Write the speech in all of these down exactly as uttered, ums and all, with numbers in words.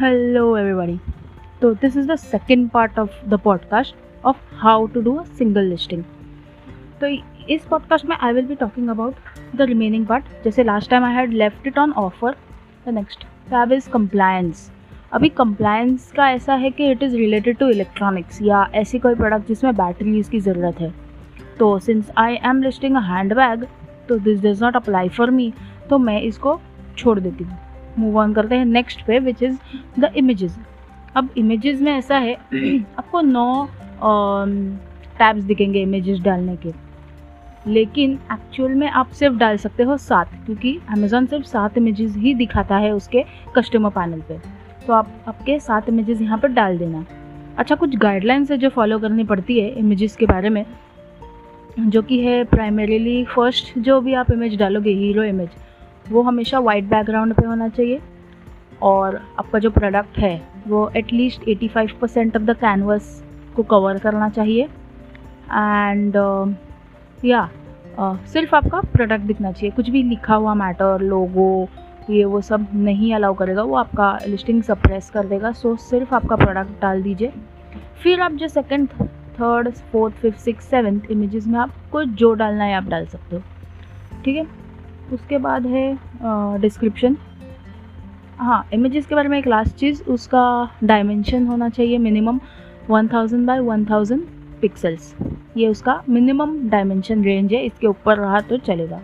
Hello everybody. So this is the second part of the podcast of how to do a single listing. So in this podcast mein I will be talking about the remaining part. जैसे last time I had left it on offer. The next tab is compliance. अभी compliance का ऐसा है कि it is related to electronics या ऐसी कोई product जिसमें batteries की ज़रूरत है. तो since I am listing a handbag, तो this does not apply for me. तो मैं इसको छोड़ देती हूँ. मूव ऑन करते हैं नेक्स्ट पे विच इज़ द इमेजेस. अब इमेजेस में ऐसा है आपको नौ टैब्स दिखेंगे इमेजेस डालने के, लेकिन एक्चुअल में आप सिर्फ डाल सकते हो सात, क्योंकि अमेज़ॉन सिर्फ सात इमेजेस ही दिखाता है उसके कस्टमर पैनल पे. तो आप आपके सात इमेजेस यहाँ पर डाल देना. अच्छा, कुछ गाइडलाइंस है जो फॉलो करनी पड़ती है इमेजेस के बारे में, जो कि है प्राइमरीली फर्स्ट जो भी आप इमेज डालोगे, हीरो इमेज, वो हमेशा वाइट बैकग्राउंड पे होना चाहिए और आपका जो प्रोडक्ट है वो एटलीस्ट पचासी परसेंट ऑफ द कैनवस को कवर करना चाहिए. एंड या सिर्फ आपका प्रोडक्ट दिखना चाहिए, कुछ भी लिखा हुआ मैटर, लोगो, ये वो सब नहीं अलाउ करेगा, वो आपका लिस्टिंग सप्रेस कर देगा. सो सिर्फ आपका प्रोडक्ट डाल दीजिए. फिर आप जो second, third, fourth, fifth, six, seventh images में आपको जो डालना है आप डाल सकते हो. ठीक है, उसके बाद है डिस्क्रिप्शन. हाँ, इमेजेस के बारे में एक लास्ट चीज़, उसका डायमेंशन होना चाहिए minimum one thousand by one thousand pixels. ये उसका मिनिमम डायमेंशन रेंज है, इसके ऊपर रहा तो चलेगा.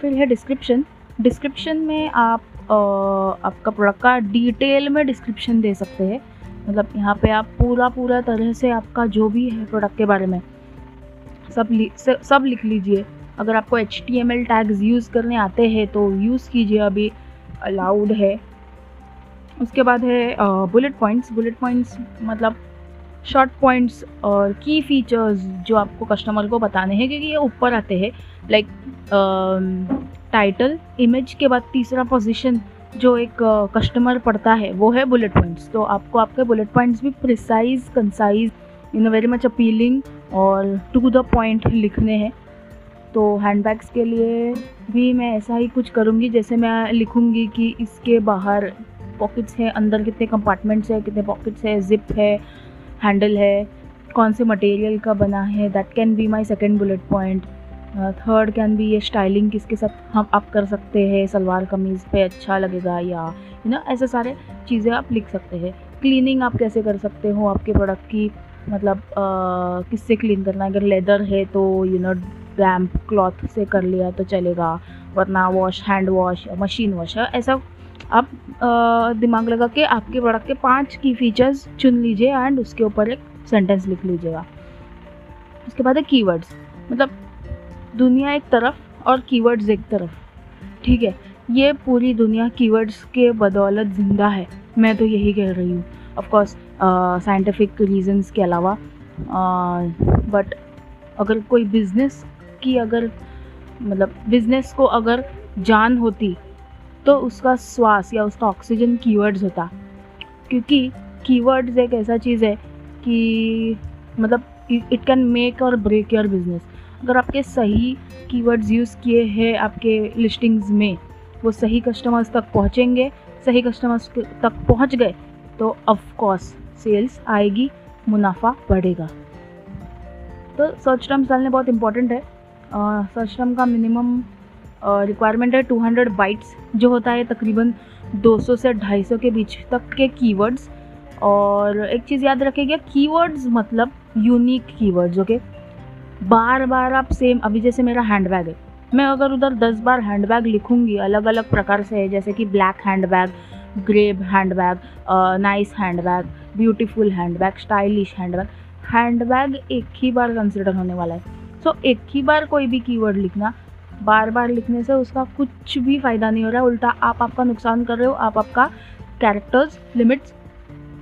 फिर है डिस्क्रिप्शन. डिस्क्रिप्शन में आप आ, आपका प्रोडक्ट का डिटेल में डिस्क्रिप्शन दे सकते हैं. मतलब यहाँ पे आप पूरा पूरा तरह से आपका जो भी है प्रोडक्ट के बारे में सब लि, सब लिख लीजिए. अगर आपको H T M L tags use करने आते हैं तो यूज़ कीजिए, अभी अलाउड है. उसके बाद है बुलेट पॉइंट्स. बुलेट पॉइंट्स मतलब शॉर्ट पॉइंट्स और की फीचर्स जो आपको कस्टमर को बताने हैं, क्योंकि ये ऊपर आते हैं. लाइक टाइटल, इमेज के बाद तीसरा पोजीशन जो एक कस्टमर uh, पढ़ता है वो है बुलेट पॉइंट्स. तो आपको आपके बुलेट पॉइंट्स भी precise, concise, in very much appealing और टू द पॉइंट लिखने हैं. तो हैंडबैग्स के लिए भी मैं ऐसा ही कुछ करूँगी. जैसे मैं लिखूँगी कि इसके बाहर पॉकेट्स हैं, अंदर कितने कंपार्टमेंट्स हैं, कितने पॉकेट्स हैं, जिप है, हैंडल है, कौन से मटेरियल का बना है. That can be my second bullet point. Third can be ये स्टाइलिंग किसके साथ हम आप कर सकते हैं, सलवार कमीज़ पे अच्छा लगेगा, या यू नो ऐसे सारे चीज़ें आप लिख सकते हैं. क्लीनिंग आप कैसे कर सकते हो आपके प्रोडक्ट की, मतलब uh, किससे क्लीन करना है. अगर लेदर है तो यू नो रैम्प क्लॉथ से कर लिया तो चलेगा, वरना wash, hand wash, machine wash. ऐसा आप आ, दिमाग लगा के आपके प्रोडक्ट के पांच की फीचर्स चुन लीजिए एंड उसके ऊपर एक सेंटेंस लिख लीजिएगा. उसके बाद है कीवर्ड्स. मतलब दुनिया एक तरफ और कीवर्ड्स एक तरफ. ठीक है, ये पूरी दुनिया कीवर्ड्स के बदौलत जिंदा है, मैं तो यही कह रही हूँ. ऑफकोर्स साइंटिफिक रीजंस के अलावा, बट अगर कोई बिजनेस कि अगर मतलब बिजनेस को अगर जान होती तो उसका श्वास या उसका ऑक्सीजन कीवर्ड्स होता, क्योंकि कीवर्ड्स एक ऐसा चीज़ है कि मतलब it can make or break your business. अगर आपके सही कीवर्ड्स यूज़ किए हैं आपके लिस्टिंग्स में, वो सही कस्टमर्स तक पहुँचेंगे. सही कस्टमर्स तक पहुँच गए तो ऑफकोर्स सेल्स आएगी, मुनाफा बढ़ेगा. तो सर्च टर्म्स डालने बहुत इंपॉर्टेंट है. सर्च टर्म का मिनिमम रिक्वायरमेंट है टू हंड्रेड बाइट्स, जो होता है तकरीबन दो सौ से ढाई सौ के बीच तक के कीवर्ड्स. और एक चीज़ याद रखिएगा, कीवर्ड्स मतलब यूनिक कीवर्ड्स. ओके, बार बार आप सेम, अभी जैसे मेरा हैंडबैग है, मैं अगर उधर दस बार हैंडबैग लिखूंगी, अलग अलग प्रकार से है, जैसे कि black handbag, grab handbag, nice handbag, beautiful handbag, stylish handbag. Handbag एक ही बार कंसिडर होने वाला है. सो so, एक ही बार कोई भी कीवर्ड लिखना, बार बार लिखने से उसका कुछ भी फ़ायदा नहीं हो रहा है. उल्टा आप आपका नुकसान कर रहे हो, आप आपका कैरेक्टर्स लिमिट्स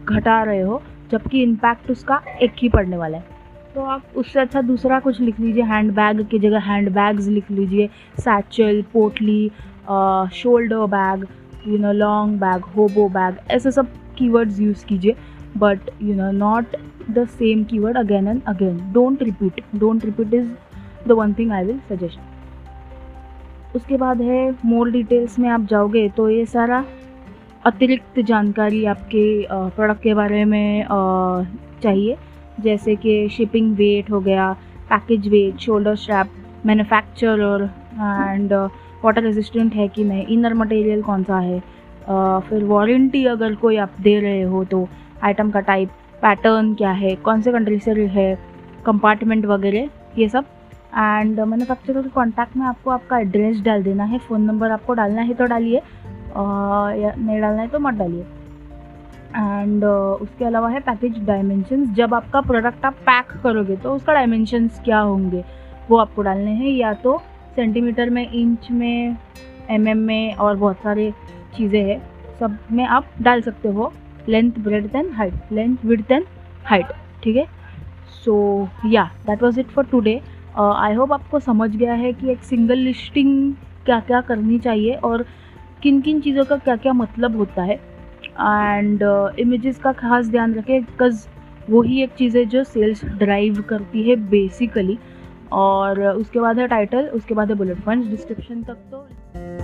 घटा रहे हो, जबकि इम्पैक्ट उसका एक ही पड़ने वाला है. तो आप उससे अच्छा दूसरा कुछ लिख लीजिए. हैंडबैग की जगह हैंडबैग्स लिख लीजिए, सैचल, पोटली, shoulder bag, you know long bag, hobo bag, ऐसे सब कीवर्ड्स यूज़ कीजिए. But you know not the same keyword again and again. Don't repeat. Don't repeat is the one thing I will suggest. उसके बाद है more details में आप जाओगे तो ये सारा अतिरिक्त जानकारी आपके प्रोडक्ट के बारे में चाहिए, जैसे कि शिपिंग वेट हो गया, package weight, shoulder strap, manufacturer and water resistant है कि नहीं, इनर मटेरियल कौन सा है, फिर वारंटी अगर कोई आप दे रहे हो तो आइटम का टाइप, पैटर्न क्या है, कौन से कंट्री से है, कंपार्टमेंट वगैरह ये सब। एंड मैन्युफैक्चरर के कॉन्टैक्ट में आपको आपका एड्रेस डाल देना है, फ़ोन नंबर आपको डालना है तो डालिए, या नहीं डालना है तो मत डालिए। एंड उसके अलावा है पैकेज डायमेंशंस, जब आपका प्रोडक्ट आप पैक करोगे तो उसका डायमेंशंस क्या होंगे वो आपको डालने हैं, या तो सेंटीमीटर में, इंच में, एमएम में, और बहुत सारे चीज़ें हैं, सब में आप डाल सकते हो। Length breadth and height, length width and height, ठीक है। So yeah that was it for today. I hope आपको समझ गया है कि एक सिंगल लिस्टिंग क्या क्या करनी चाहिए और किन किन चीज़ों का क्या क्या मतलब होता है। एंड इमेजेस uh, का खास ध्यान रखें, बिकॉज वही एक चीज़ है जो सेल्स ड्राइव करती है बेसिकली। और उसके बाद है टाइटल, उसके बाद है बुलेट पॉइंट्स, डिस्क्रिप्शन तक तो